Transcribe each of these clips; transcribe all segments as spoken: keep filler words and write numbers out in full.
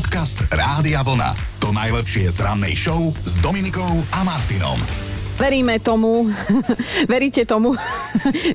Podcast Rádia Vlna. To najlepšie z rannej show s Dominikou a Martinom. Veríme tomu, veríte tomu,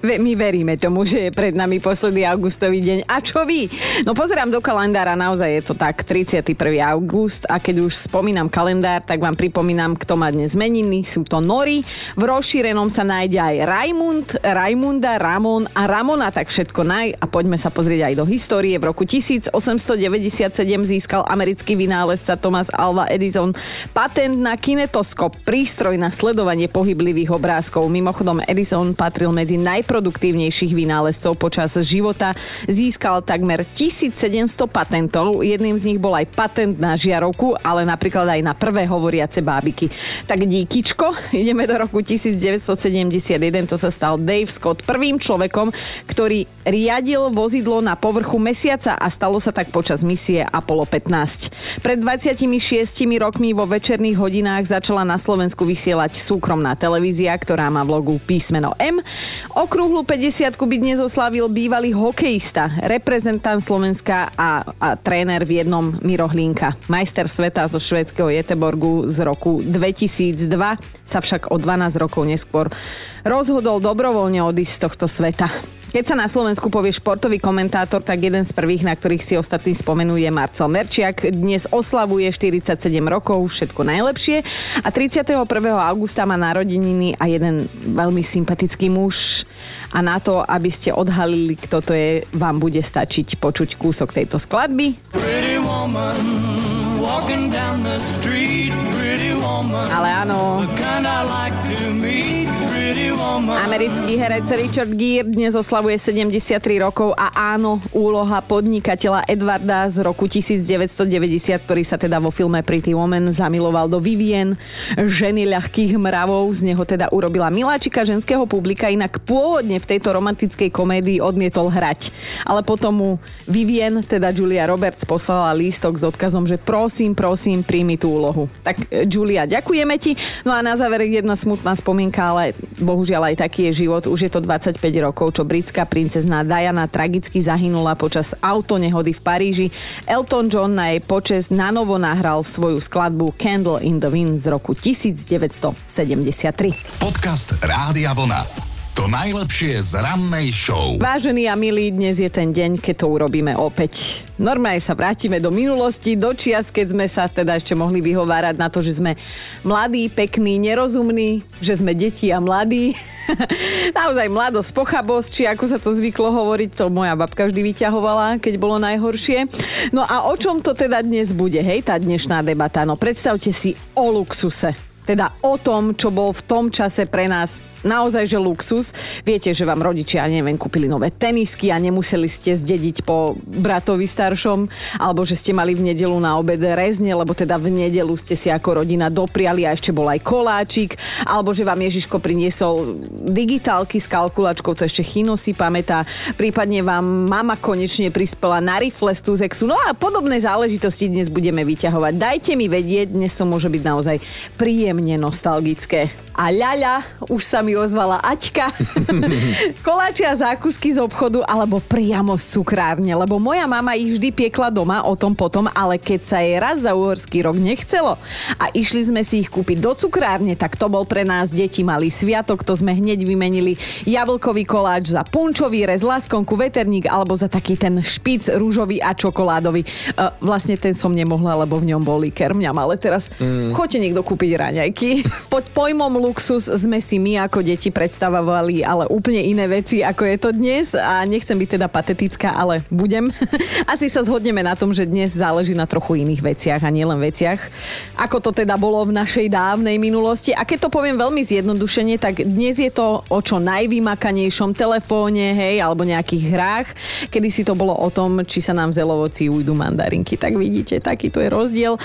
my veríme tomu, že je pred nami posledný augustový deň. A čo vy? No pozerám do kalendára, naozaj je to tak tridsiateho prvého augusta a keď už spomínam kalendár, tak vám pripomínam, kto má dnes meniny. Sú to Nori, v rozšírenom sa nájde aj Raimund, Raimunda, Ramon a Ramona, tak všetko naj. A poďme sa pozrieť aj do histórie. V roku tisícosemstodeväťdesiatsedem získal americký vynálezca Thomas Alva Edison patent na kinetoskop, prístroj na sledovanie pohyblivých obrázkov. Mimochodom, Edison patril medzi najproduktívnejších vynálezcov počas života. Získal takmer tisícsedemsto patentov. Jedným z nich bol aj patent na žiarovku, ale napríklad aj na prvé hovoriace bábiky. Tak díkičko, ideme do roku devätnásťsedemdesiatjeden. To sa stal Dave Scott prvým človekom, ktorý riadil vozidlo na povrchu mesiaca a stalo sa tak počas misie Apollo pätnásť. Pred dvadsiatimi šiestimi rokmi vo večerných hodinách začala na Slovensku vysielať súkromná televízia, ktorá má v logu písmeno M. Okrúhlu päťdesiatku by dnes oslavil bývalý hokejista, reprezentant Slovenska a, a tréner v jednom Miro Hlinka. Majster sveta zo švédskeho Göteborgu z roku dvetisícdva sa však o dvanásť rokov neskôr rozhodol dobrovoľne odísť z tohto sveta. Keď sa na Slovensku povie športový komentátor, tak jeden z prvých, na ktorých si ostatní spomenú, je Marcel Merčiak. Dnes oslavuje štyridsaťsedem rokov, všetko najlepšie. A tridsiateho prvého augusta má narodeniny a jeden veľmi sympatický muž. A na to, aby ste odhalili, kto to je, vám bude stačiť počuť kúsok tejto skladby. Pretty woman, walking down the street, pretty woman, ale áno, the kind I like to meet. Americký herec Richard Gere dnes oslavuje sedemdesiattri rokov a áno, úloha podnikateľa Edwarda z roku devätnásťdeväťdesiat, ktorý sa teda vo filme Pretty Woman zamiloval do Vivien, ženy ľahkých mravov, z neho teda urobila miláčika ženského publika, inak pôvodne v tejto romantickej komédii odmietol hrať. Ale potom mu Vivien, teda Julia Roberts, poslala lístok s odkazom, že prosím, prosím, príjmi tú úlohu. Tak Julia, ďakujeme ti. No a na záver jedna smutná spomienka, ale bohužiaľ aj taký je život. Už je to dvadsaťpäť rokov, čo britská princezná Diana tragicky zahynula počas autonehody v Paríži. Elton John na jej počesť nanovo nahral svoju skladbu Candle in the Wind z roku devätnásťsedemdesiattri. Podcast Rádia Vlna. To najlepšie z rannej show. Vážení a milí, dnes je ten deň, keď to urobíme opäť. Normálne sa vrátime do minulosti, do čias, keď sme sa teda ešte mohli vyhovárať na to, že sme mladí, pekní, nerozumní, že sme deti a mladí. Naozaj mladosť, pochabosť, či ako sa to zvyklo hovoriť, to moja babka vždy vyťahovala, keď bolo najhoršie. No a o čom to teda dnes bude, hej, tá dnešná debata? No predstavte si o luxuse. Teda o tom, čo bol v tom čase pre nás naozaj že luxus. Viete, že vám rodičia, neviem, kúpili nové tenisky a nemuseli ste zdediť po bratovi staršom, alebo že ste mali v nedeľu na obed rezne, lebo teda v nedeľu ste si ako rodina dopriali a ešte bol aj koláčik, alebo že vám Ježiško priniesol digitálky s kalkulačkou, to ešte Chino si pamätá, prípadne vám mama konečne prispela na rifle z Tuzexu. No a podobné záležitosti dnes budeme vyťahovať. Dajte mi vedieť, dnes to môže byť naozaj príjemne nostalgické. A ľaľa, už sa mi ozvala Aťka. Koláče a zákusky z obchodu alebo priamo z cukrárne, lebo moja mama ich vždy piekla doma, o tom potom, ale keď sa jej raz za uhorský rok nechcelo a išli sme si ich kúpiť do cukrárne, tak to bol pre nás, deti, malý sviatok, to sme hneď vymenili jablkový koláč za punčový, rez láskonku, veterník alebo za taký ten špic rúžový a čokoládový. E, vlastne ten som nemohla, lebo v ňom bol likér, mňam, ale teraz mm. choďte niekto kúpiť raňajky. Pod pojmom luxus sme si my ako deti predstavovali ale úplne iné veci, ako je to dnes, a nechcem byť teda patetická, ale budem. Asi sa zhodneme na tom, že dnes záleží na trochu iných veciach a nielen veciach, ako to teda bolo v našej dávnej minulosti. A keď to poviem veľmi zjednodušene, tak dnes je to o čo najvymakanejšom telefóne, hej, alebo nejakých hrách. Kedy si to bolo o tom, či sa nám z elovoci ujdu mandarinky. Tak vidíte, takýto je rozdiel. E,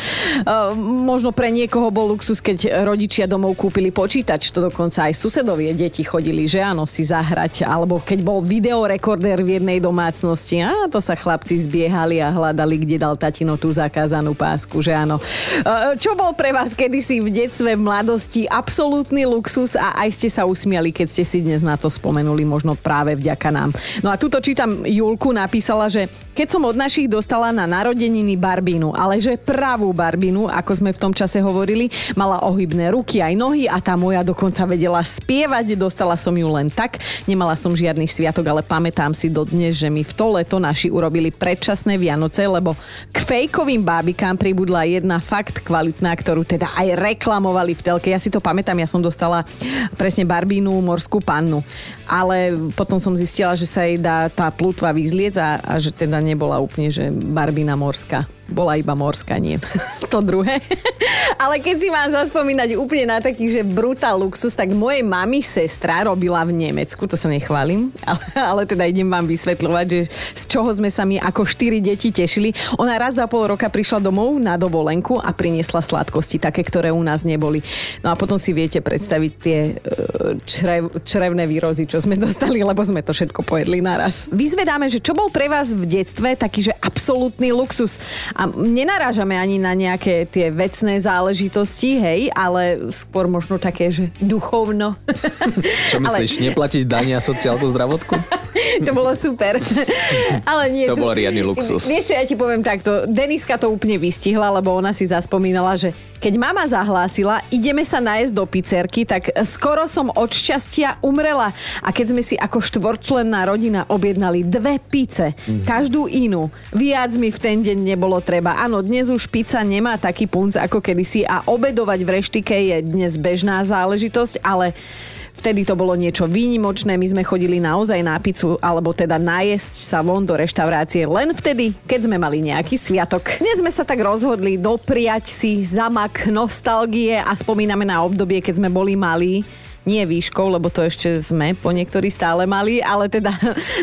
možno pre niekoho bol luxus, keď rodičia domov kúpili počítač, to dokonca aj sused ľadovie deti chodili, že áno, si zahrať. Alebo keď bol videorekordér v jednej domácnosti, a to sa chlapci zbiehali a hľadali, kde dal tatino tú zakázanú pásku, že áno. Čo bol pre vás kedysi v detstve, v mladosti absolútny luxus a aj ste sa usmiali, keď ste si dnes na to spomenuli, možno práve vďaka nám. No a tuto čítam, Julku napísala, že keď som od našich dostala na narodeniny barbínu, ale že pravú barbínu, ako sme v tom čase hovorili, mala ohybné ruky aj nohy a tá moja dokonca vedela spievať, dostala som ju len tak, nemala som žiadny sviatok, ale pamätám si dodnes, že mi v to leto naši urobili predčasné Vianoce, lebo k fejkovým bábikám pribudla jedna fakt kvalitná, ktorú teda aj reklamovali v telke. Ja si to pamätám, ja som dostala presne barbínu morskú pannu, ale potom som zistila, že sa jej dá tá plutva vyzliec a, a že teda nebola úplne, že barbina morská. Bola iba morská, nie. To druhé. Ale keď si mám zaspomínať úplne na taký, že brutál luxus, tak mojej mami sestra robila v Nemecku, to sa nechválim, ale, ale teda idem vám vysvetľovať, že z čoho sme sa my ako štyri deti tešili. Ona raz za pol roka prišla domov na dovolenku a priniesla sladkosti, také, ktoré u nás neboli. No a potom si viete predstaviť tie črev, črevné výrozy, čo sme dostali, lebo sme to všetko pojedli naraz. Vyzvedáme, že čo bol pre vás v detstve taký, že absolútny luxus. A nenarážame ani na nejaké tie vecné záležitosti, hej, ale skôr možno také, že duchovno. Čo myslíš, ale... neplatiť dania, sociálku, zdravotku? To bolo super. Ale nie, to bol riadny luxus. Vieš čo, ja ti poviem takto. Deniska to úplne vystihla, lebo ona si zaspomínala, že keď mama zahlásila, ideme sa nájsť do pizzerky, tak skoro som od šťastia umrela. A keď sme si ako štvorčlenná rodina objednali dve pice, mm-hmm. každú inú, viac mi v ten deň nebolo treba. Áno, dnes už pizza nemá taký punc ako kedysi a obedovať v reštike je dnes bežná záležitosť, ale... Vtedy to bolo niečo výnimočné, my sme chodili naozaj na pizzu, alebo teda najesť sa von do reštaurácie len vtedy, keď sme mali nejaký sviatok. Dnes sme sa tak rozhodli dopriať si zamak nostalgie a spomíname na obdobie, keď sme boli malí. Nie výškou, lebo to ešte sme po niektorí stále mali, ale teda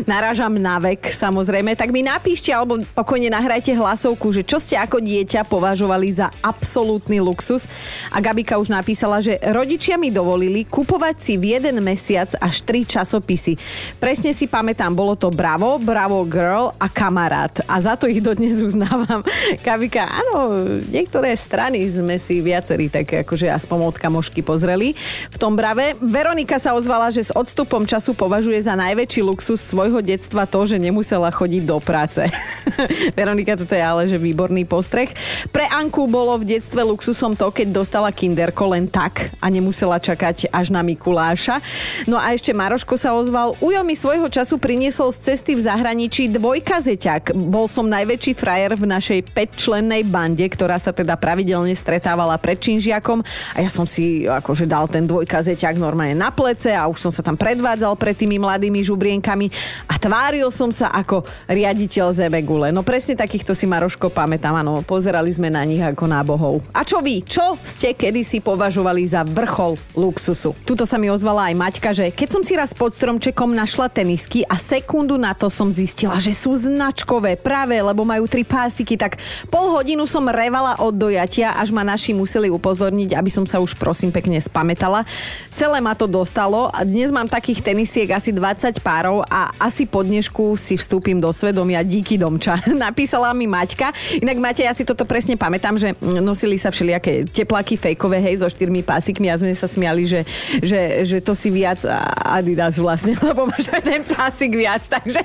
narážam na vek, samozrejme. Tak mi napíšte, alebo pokojne nahrajte hlasovku, že čo ste ako dieťa považovali za absolútny luxus. A Gabika už napísala, že rodičia mi dovolili kupovať si v jeden mesiac až tri časopisy. Presne si pamätám, bolo to Bravo, Bravo Girl a Kamarát. A za to ich dodnes uznávam. Gabika, áno, niektoré strany sme si viacerí také, akože aspoň od kamošky pozreli v tom Brave. Veronika sa ozvala, že s odstupom času považuje za najväčší luxus svojho detstva to, že nemusela chodiť do práce. Veronika, toto je ale že výborný postreh. Pre Anku bolo v detstve luxusom to, keď dostala kinderko len tak a nemusela čakať až na Mikuláša. No a ešte Maroško sa ozval, ujo mi svojho času priniesol z cesty v zahraničí dvojkazeťak. Bol som najväčší frajer v našej päťčlennej bande, ktorá sa teda pravidelne stretávala pred činžiakom a ja som si akože dal ten dvojkazeťak normálne na plece a už som sa tam predvádzal pred tými mladými žubrienkami a tváril som sa ako riaditeľ Zemegule. No presne takýchto si, Maroško, pamätám. Áno, pozerali sme na nich ako na bohov. A čo vy? Čo ste kedysi považovali za vrchol luxusu? Tuto sa mi ozvala aj Maťka, že keď som si raz pod stromčekom našla tenisky a sekundu na to som zistila, že sú značkové práve, lebo majú tri pásiky, tak pol hodinu som revala od dojatia, až ma naši museli upozorniť, aby som sa už prosím pekne spamätala. Celé ma to dostalo a dnes mám takých tenisiek asi dvadsať párov a asi po dnešku si vstúpim do svedomia díky, Domča. Napísala mi Maťka. Inak, Maťa, ja si toto presne pamätám, že nosili sa všelijaké tepláky fejkové, hej, so štyrmi pásikmi a sme sa smiali, že, že, že to si viac Adidas vlastne, lebo máš aj ten pásik viac, takže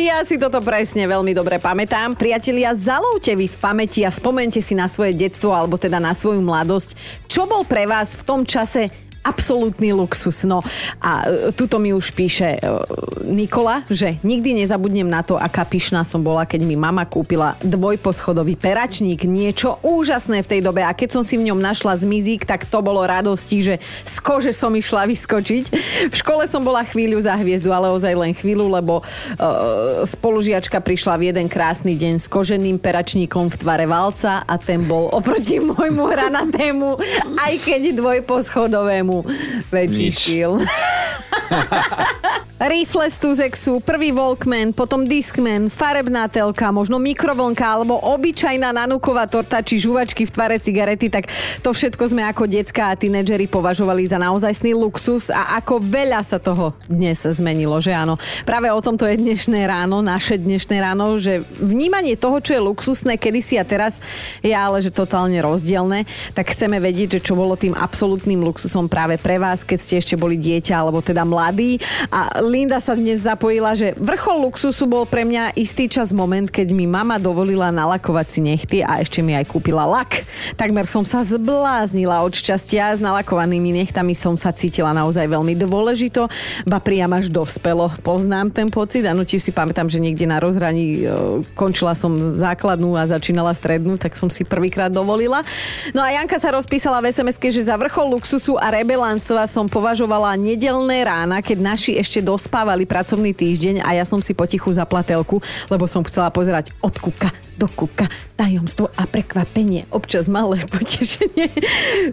ja si toto presne veľmi dobre pamätám. Priatelia, zalovte vy v pamäti a spomente si na svoje detstvo alebo teda na svoju mladosť. Čo bol pre vás v tom čase absolútny luxus? No a tuto mi už píše Nikola, že nikdy nezabudnem na to, aká pyšná som bola, keď mi mama kúpila dvojposchodový peračník. Niečo úžasné v tej dobe. A keď som si v ňom našla zmizík, tak to bolo radosti, že z kože som išla vyskočiť. V škole som bola chvíľu za hviezdu, ale ozaj len chvíľu, lebo uh, spolužiačka prišla v jeden krásny deň s koženým peračníkom v tvare valca a ten bol oproti môjmu hranatému, aj keď dvojposchodovému, väčší štýl. Rifle z Tuzexu, prvý Walkman, potom Discman, farebná telka, možno mikrovlnka alebo obyčajná nanuková torta či žuvačky v tvare cigarety, tak to všetko sme ako decká a tínedžeri považovali za naozajstný luxus a ako veľa sa toho dnes zmenilo, že áno. Práve o tomto je dnešné ráno, naše dnešné ráno, že vnímanie toho, čo je luxusné kedysi a teraz je ale že totálne rozdielne, tak chceme vedieť, že čo bolo tým absolútnym luxusom práve pre vás, keď ste ešte boli dieťa alebo teda mladí. A Linda sa dnes zapojila, že vrchol luxusu bol pre mňa istý čas moment, keď mi mama dovolila nalakovať si nechty a ešte mi aj kúpila lak. Takmer som sa zbláznila od šťastia. S nalakovanými nechtami som sa cítila naozaj veľmi dôležito, ba priam až dospelo. Poznám ten pocit, ano, tiež si pamätám, že niekde na rozhraní e, končila som základnú a začínala strednú, tak som si prvýkrát dovolila. No a Janka sa rozpísala v es em eske, že za vrchol luxusu a rebelantstva som považovala nedelné rána, keď naši ešte do spávali pracovný týždeň a ja som si potichu zapla telku, lebo som chcela pozerať od kuka do kuka, tajomstvo a prekvapenie, občas malé potešenie,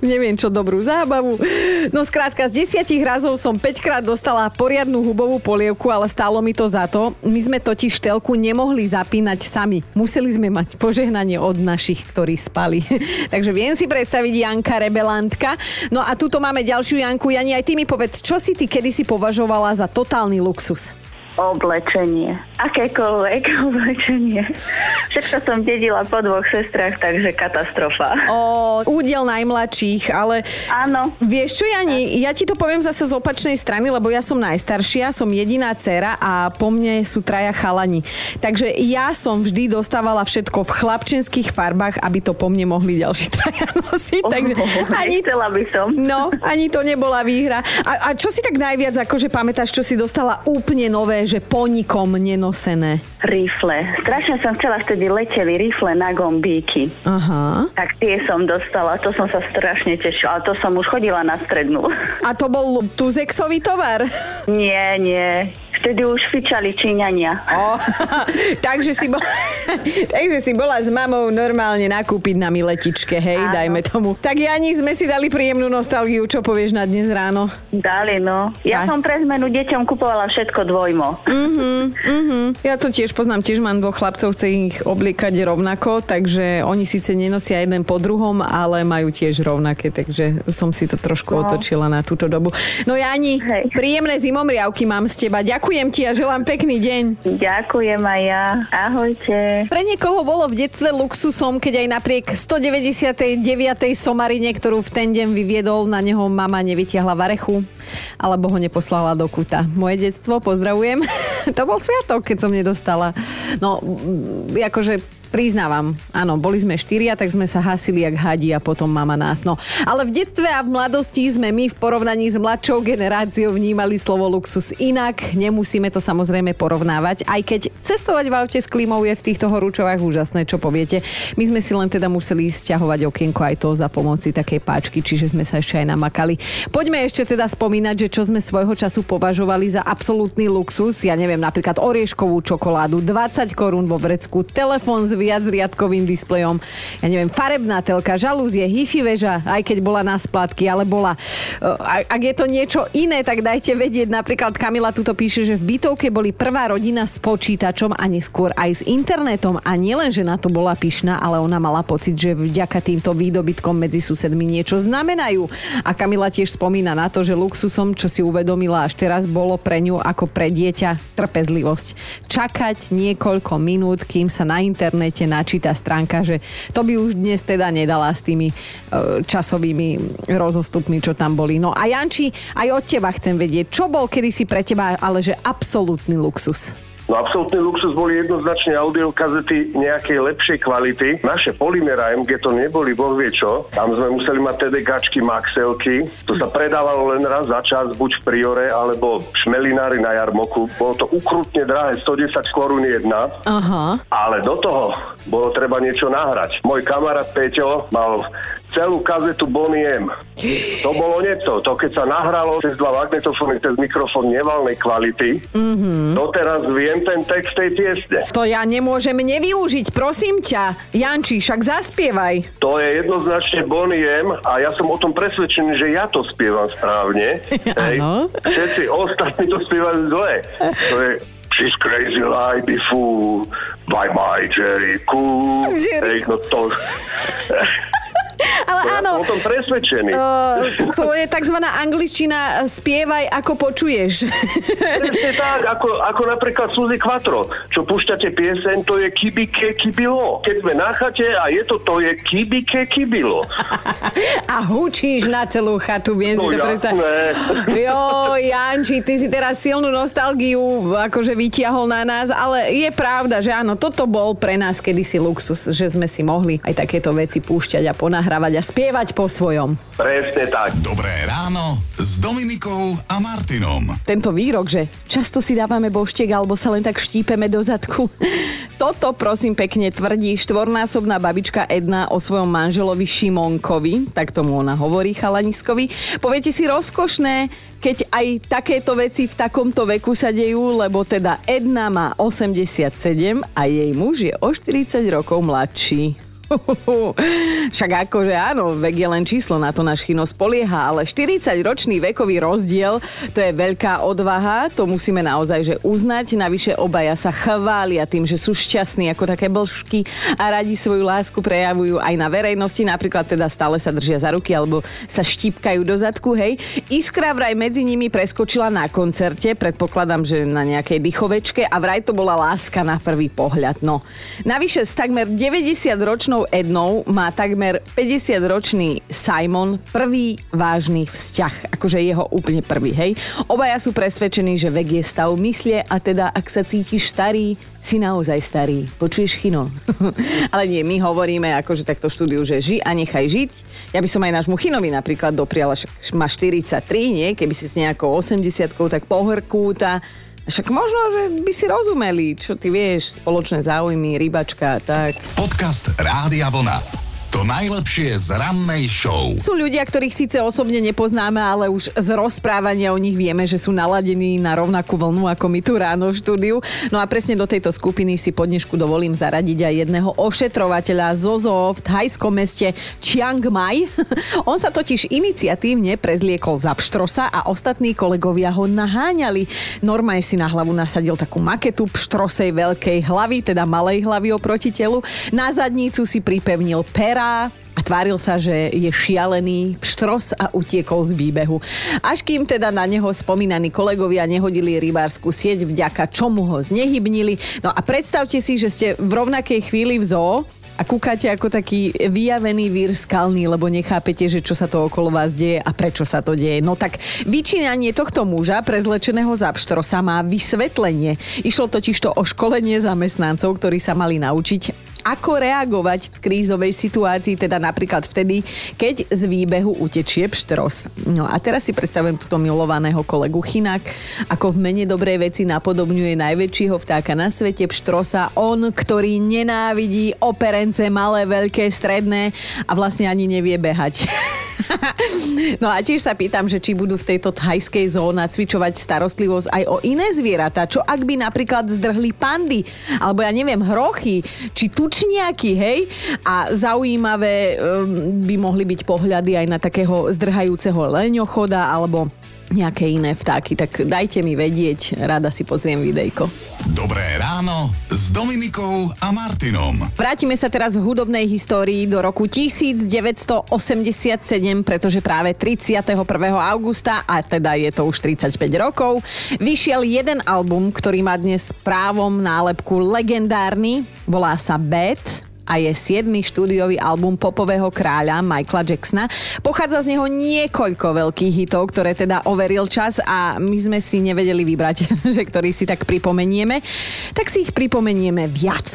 neviem čo, dobrú zábavu. No skrátka, z desiatich razov som päťkrát dostala poriadnu hubovú polievku, ale stálo mi to za to. My sme totiž telku nemohli zapínať sami. Museli sme mať požehnanie od našich, ktorí spali. Takže viem si predstaviť Janka rebelantka. No a tuto máme ďalšiu Janku. Jani, aj ty mi povedz, čo si ty kedysi považovala za total luxus? Oblečenie. Akékoľvek oblečenie. Všetko som dedila po dvoch sestrách, takže katastrofa. O, údel najmladších, ale... Áno. Vieš čo, Jani, ja ti to poviem zase z opačnej strany, lebo ja som najstaršia, som jediná dcéra a po mne sú traja chalani. Takže ja som vždy dostávala všetko v chlapčenských farbách, aby to po mne mohli ďalší traja nosiť. Oh, takže ani... Chcela by som. No, ani to nebola výhra. A, a čo si tak najviac, akože pamätáš, čo si dostala úplne nové, že po nikom nenosené? Rifle. Strašne som chcela, vtedy leteli rifle na gombíky. Aha. Tak tie som dostala, to som sa strašne tešila, ale to som už chodila na strednú. A to bol Tuzexový tovar? Nie, nie. Vtedy už fičali Číňania. Oh, takže, si bola, takže si bola s mamou normálne nakúpiť na miletičke, hej, áno. Dajme tomu. Tak Jani, sme si dali príjemnú nostalgiu, čo povieš na dnes ráno? Dali, no. Ja a... som pre zmenu deťom kupovala všetko dvojmo. Mm-hmm, mm-hmm. Ja to tiež poznám, tiež mám dvoch chlapcov, chcem ich obliekať rovnako, takže oni síce nenosia jeden po druhom, ale majú tiež rovnaké, takže som si to trošku no. otočila na túto dobu. No Jani, hej. Príjemné zimomriavky mám z teba, ďakujem. Ďakujem ti a želám pekný deň. Ďakujem aj ja. Ahojte. Pre niekoho bolo v detstve luxusom, keď aj napriek stodeväťdesiatdeväť somarine, ktorú v ten deň vyviedol, na neho mama nevytiahla varechu alebo ho neposlala do kúta. Moje detstvo, pozdravujem. To bol sviatok, keď som nedostala. No, akože... Priznávam, áno, boli sme štyria, tak sme sa hasili jak hadi a potom mama nás. No, ale v detstve a v mladosti sme my v porovnaní s mladšou generáciou vnímali slovo luxus inak. Nemusíme to samozrejme porovnávať, aj keď cestovať v aute s klímou je v týchto horúčovách úžasné, čo poviete. My sme si len teda museli sťahovať okienko aj to za pomoci takej páčky, čiže sme sa ešte aj namakali. Poďme ešte teda spomínať, že čo sme svojho času považovali za absolútny luxus. Ja neviem, napríklad orieškovú čokoládu, dvadsať korún vo vrecku, telefón z viacriadkovým displejom, ja neviem, farebná telka, žalúzie, hifi väža, aj keď bola na splátky, ale bola. Ak je to niečo iné, tak dajte vedieť. Napríklad Kamila tuto píše, že v bytovke boli prvá rodina s počítačom a neskôr aj s internetom a nielen, že na to bola pyšná, ale ona mala pocit, že vďaka týmto výdobytkom medzi susedmi niečo znamenajú. A Kamila tiež spomína na to, že luxusom, čo si uvedomila až teraz, bolo pre ňu ako pre dieťa trpezlivosť. Čakať niekoľko minút, kým sa na internet načíta stránka, že to by už dnes teda nedala s tými časovými rozostupmi, čo tam boli. No a Janči, aj od teba chcem vedieť, čo bol kedysi pre teba, ale že absolútny luxus? No absolútny luxus boli jednoznačne audiokazety nejakej lepšej kvality. Naše Polymera em gé to neboli bohvie čo. Tam sme museli mať TDKčky, Maxelky. To sa predávalo len raz za čas, buď v Priore, alebo šmelinári na jarmoku. Bolo to ukrutne drahé, stodesať korún jedna. Aha. Ale do toho bolo treba niečo nahrať. Môj kamarát Peťo mal celú kazetu Bonnie M. To bolo niečo. To keď sa nahralo cez dva magnetofóny, cez mikrofón nevalnej kvality. Mm-hmm. Doteraz viem, viem ten text tej piesne. To ja nemôžem nevyužiť, prosím ťa. Janči, však zaspievaj. To je jednoznačne Bonnie M a ja som o tom presvedčený, že ja to spievam správne. Áno. Všetci ostatní to spievajú zle. To je She's crazy like the fool. Bye bye Jerry cool. Jerry cool. To... Ale áno. Ja som o tom presvedčený. Uh, to je takzvaná angličtina spievaj ako počuješ. Presne tak, ako, ako napríklad Suzy Quattro, čo púšťate pieseň, to je kibike kibilo. Keď sme na chate a je to, to je kibike kibilo. A hučíš na celú chatu, viem no, si to predstaviť. Jo, Janči, ty si teraz silnú nostalgiu akože vytiahol na nás, ale je pravda, že áno, toto bol pre nás kedysi luxus, že sme si mohli aj takéto veci púšťať a ponáhľať a spievať po svojom. Presne tak. Dobré ráno s Dominikou a Martinom. Tento výrok, že často si dávame boštiek alebo sa len tak štípeme do zadku. Toto, prosím pekne, tvrdí štvornásobná babička Edna o svojom manželovi Šimonkovi. Tak tomu ona hovorí chalaniskovi. Poviete si rozkošné, keď aj takéto veci v takomto veku sa dejú, lebo teda Edna má osemdesiatsedem a jej muž je o štyridsať rokov mladší. Uhuhu. Však akože áno, vek je len číslo, na to náš Chino spolieha, ale štyridsaťročný vekový rozdiel, to je veľká odvaha, to musíme naozaj že uznať. Navyše obaja sa chvália tým, že sú šťastní ako také blžky a radi svoju lásku prejavujú aj na verejnosti, napríklad teda stále sa držia za ruky alebo sa štípkajú do zadku, hej. Iskra vraj medzi nimi preskočila na koncerte, predpokladám, že na nejakej dychovečke a vraj to bola láska na prvý pohľad, no. Navyše s takmer deväťdesiatročnou Ednou má takmer päťdesiatročný Simon prvý vážny vzťah. Akože jeho úplne prvý, hej. Obaja sú presvedčení, že vek je stav mysle a teda ak sa cítiš starý, si naozaj starý. Počuješ, Chino? Ale nie, my hovoríme akože takto štúdiu, že ži a nechaj žiť. Ja by som aj nášmu Chinovi napríklad dopriala, však má štyridsaťtri, nie? Keby si s nejakou osemdesiatkou tak pohrkúta. Však možno, že by si rozumeli, čo ty vieš, spoločné záujmy, rybačka, tak. Podcast Rádia Vlna. To najlepšie z rannej show. Sú ľudia, ktorých síce osobne nepoznáme, ale už z rozprávania o nich vieme, že sú naladení na rovnakú vlnu ako my tu ráno v štúdiu. No a presne do tejto skupiny si po dnešku dovolím zaradiť aj jedného ošetrovateľa Zozo v thajskom meste Chiang Mai. On sa totiž iniciatívne prezliekol za pštrosa a ostatní kolegovia ho naháňali. Normálne si na hlavu nasadil takú maketu pštrosej veľkej hlavy, teda malej hlavy oproti telu. Na zadnicu si pripevnil pera a tváril sa, že je šialený pštros a utiekol z výbehu. Až kým teda na neho spomínaní kolegovia nehodili rybársku sieť, vďaka čomu ho znehybnili. No a predstavte si, že ste v rovnakej chvíli v zoo a kúkate ako taký vyjavený vír skalný, lebo nechápete, že čo sa to okolo vás deje a prečo sa to deje. No tak vyčínanie tohto muža, prezlečeného za pštrosa, má vysvetlenie. Išlo totižto o školenie zamestnancov, ktorí sa mali naučiť, ako reagovať v krízovej situácii, teda napríklad vtedy, keď z výbehu utečie pštros. No a teraz si predstavujem túto milovaného kolegu Chinák, ako v mene dobrej veci napodobňuje najväčšieho vtáka na svete, pštrosa, on, ktorý nenávidí operence, malé, veľké, stredné a vlastne ani nevie behať. No a tiež sa pýtam, že či budú v tejto thajskej zóne cvičovať starostlivosť aj o iné zvieratá, čo ak by napríklad zdrhli pandy, alebo ja neviem, hrochy, či tu Tučniaky, hej? A zaujímavé um, by mohli byť pohľady aj na takého zdrhajúceho leňochoda alebo nejaké iné vtáky. Tak dajte mi vedieť, rada si pozriem videjko. Dobré ráno s Dominikou a Martinom. Vrátime sa teraz v hudobnej histórii do roku devätnásťstoosemdesiatsedem, pretože práve tridsiateho prvého augusta, a teda je to už tridsaťpäť rokov, vyšiel jeden album, ktorý má dnes právom nálepku legendárny. Volá sa Bad a je siedmy štúdiový album popového kráľa Michaela Jacksona. Pochádza z neho niekoľko veľkých hitov, ktoré teda overil čas a my sme si nevedeli vybrať, že ktorý si tak pripomenieme. Tak si ich pripomenieme viac.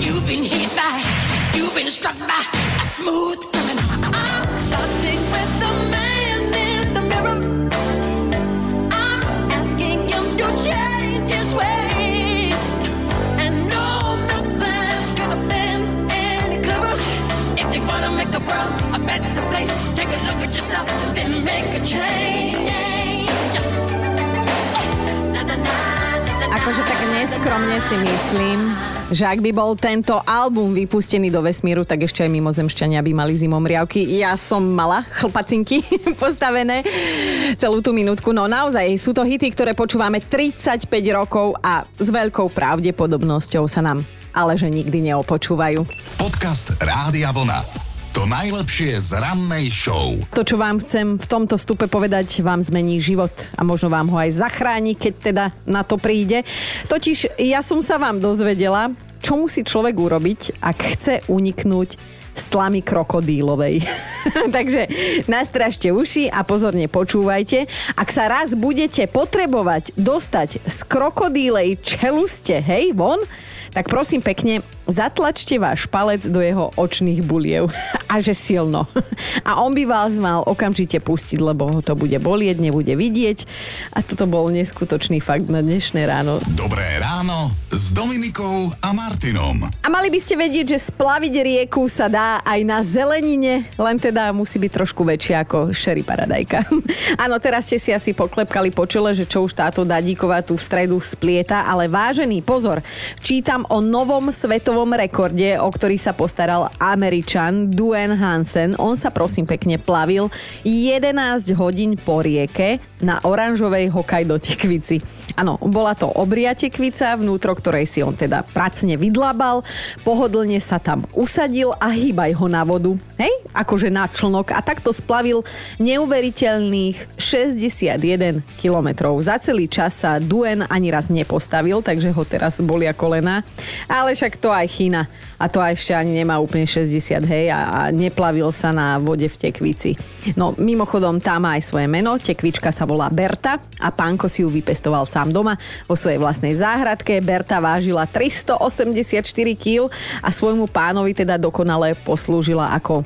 You've been hit by, you've been struck by a Akože tak neskromne si myslím, že ak by bol tento album vypustený do vesmíru, tak ešte aj mimozemšťania by mali zimomriavky. Ja som mala chlpacinky postavené celú tú minútku. No naozaj, sú to hity, ktoré počúvame tridsaťpäť rokov a s veľkou pravdepodobnosťou sa nám ale že nikdy neopočúvajú. Podcast Rádia Vlna. To najlepšie z rannej show. To, čo vám chcem v tomto vstupe povedať, vám zmení život a možno vám ho aj zachráni, keď teda na to príde. Totiž ja som sa vám dozvedela, čo musí človek urobiť, ak chce uniknúť z tlamy krokodílovej. Takže nastražte uši a pozorne počúvajte. Ak sa raz budete potrebovať dostať z krokodílej čeluste, hej, von, tak prosím pekne, zatlačte váš palec do jeho očných buliev. A že silno. A on by vás mal okamžite pustiť, lebo ho to bude bolieť, nebude vidieť. A toto bol neskutočný fakt na dnešné ráno. Dobré ráno s Dominikou a Martinom. A mali by ste vedieť, že splaviť rieku sa dá aj na zelenine, len teda musí byť trošku väčšia ako šery paradajka. Áno, teraz ste si asi poklepkali po čele, že čo už táto Dadíková tu v stredu splieta, ale vážený pozor, čítam o novom svetovom rekorde, o ktorý sa postaral Američan Duane Hansen. On sa prosím pekne plavil jedenásť hodín po rieke na oranžovej Hokkaido tekvici. Áno, bola to obria tekvica, vnútro ktorej si on teda pracne vydlabal, pohodlne sa tam usadil a hýbaj ho na vodu. Hej? Akože na člnok. A takto splavil neuveriteľných šesťdesiatjeden kilometrov. Za celý čas sa Duane ani raz nepostavil, takže ho teraz bolia kolena. Ale však to aj Čína. A to aj ešte ani nemá úplne šesťdesiat, hej, a, a neplavil sa na vode v tekvici. No, mimochodom, tá má aj svoje meno. Tekvička sa volá Berta a pánko si ju vypestoval sám doma vo svojej vlastnej záhradke. Berta vážila tristoosemdesiatštyri kíl a svojmu pánovi teda dokonale poslúžila ako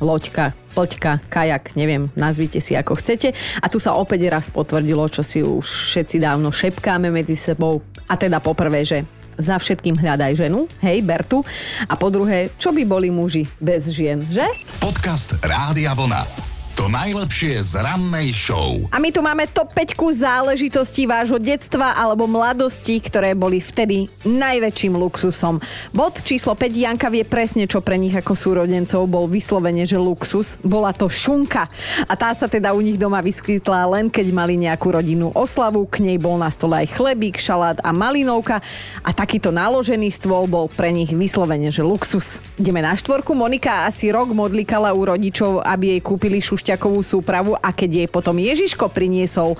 loďka, plťka, kajak, neviem, nazvite si ako chcete. A tu sa opäť raz potvrdilo, čo si už všetci dávno šepkáme medzi sebou. A teda poprvé, že za všetkým hľadaj ženu, hej, Bertu. A po druhé, čo by boli muži bez žien, že? Podcast Rádia Vlna. To najlepšie z rannej show. A my tu máme top päť záležitostí vášho detstva alebo mladosti, ktoré boli vtedy najväčším luxusom. Bod číslo päť. Janka vie presne, čo pre nich ako súrodencov bol vyslovene, že luxus. Bola to šunka. A tá sa teda u nich doma vyskytla len, keď mali nejakú rodinnú oslavu. K nej bol na stole aj chlebík, šalát a malinovka. A takýto naložený stôl bol pre nich vyslovene, že luxus. Ideme na štvorku. Monika asi rok modlikala u rodičov, aby jej kúpili šušťakovú súpravu, a keď jej potom Ježiško priniesol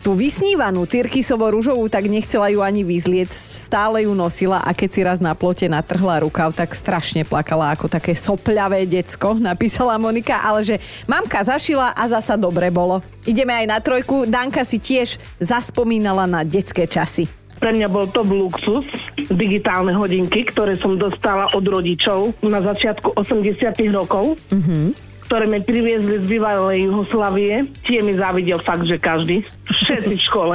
tú vysnívanú tyrkysovo-ružovú, tak nechcela ju ani vyzliecť, stále ju nosila, a keď si raz na plote natrhla rukav, tak strašne plakala ako také sopľavé decko, napísala Monika, ale že mamka zašila a zasa dobre bolo. Ideme aj na trojku. Danka si tiež zaspomínala na detské časy. Pre mňa bol to luxus, digitálne hodinky, ktoré som dostala od rodičov na začiatku osemdesiatych rokov. Mhm. Ktoré mi priviezli z bývalej Juhoslavie. Tie mi závidel fakt, že každý. Všetci v škole.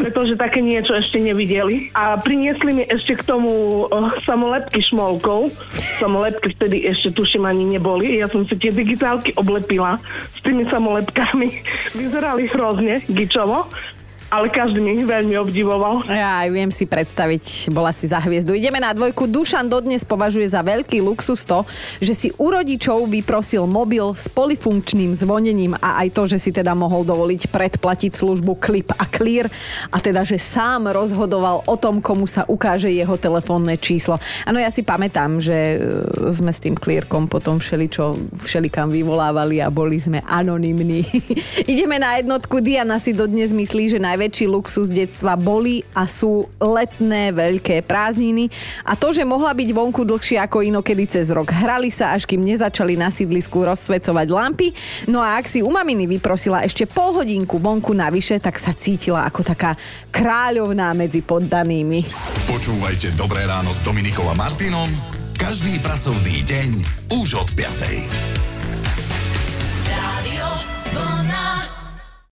Pretože také niečo ešte nevideli. A priniesli mi ešte k tomu oh, samolepky šmolkou. Samolepky vtedy ešte, tuším, ani neboli. Ja som si tie digitálky oblepila s tými samolepkami. Vyzerali hrozne, gičovo. Ale každý mi ich veľmi obdivoval. Ja aj viem si predstaviť, bola si za hviezdu. Ideme na dvojku. Dušan dodnes považuje za veľký luxus to, že si u rodičov vyprosil mobil s polifunkčným zvonením, a aj to, že si teda mohol dovoliť predplatiť službu Clip a Clear, a teda, že sám rozhodoval o tom, komu sa ukáže jeho telefónne číslo. Áno, ja si pamätám, že sme s tým Clearkom potom všeličo, všelikam vyvolávali a boli sme anonymní. Ideme na jednotku. Diana si dodnes myslí, že najväčšie väčší luxus detstva boli a sú letné veľké prázdniny, a to, že mohla byť vonku dlhšie ako inokedy cez rok. Hrali sa, až kým nezačali na sídlisku rozsvecovať lampy. No a ak si u maminy vyprosila ešte pol hodinku vonku navyše, tak sa cítila ako taká kráľovná medzi poddanými. Počúvajte Dobré ráno s Dominikou a Martinom Každý pracovný deň už od piatej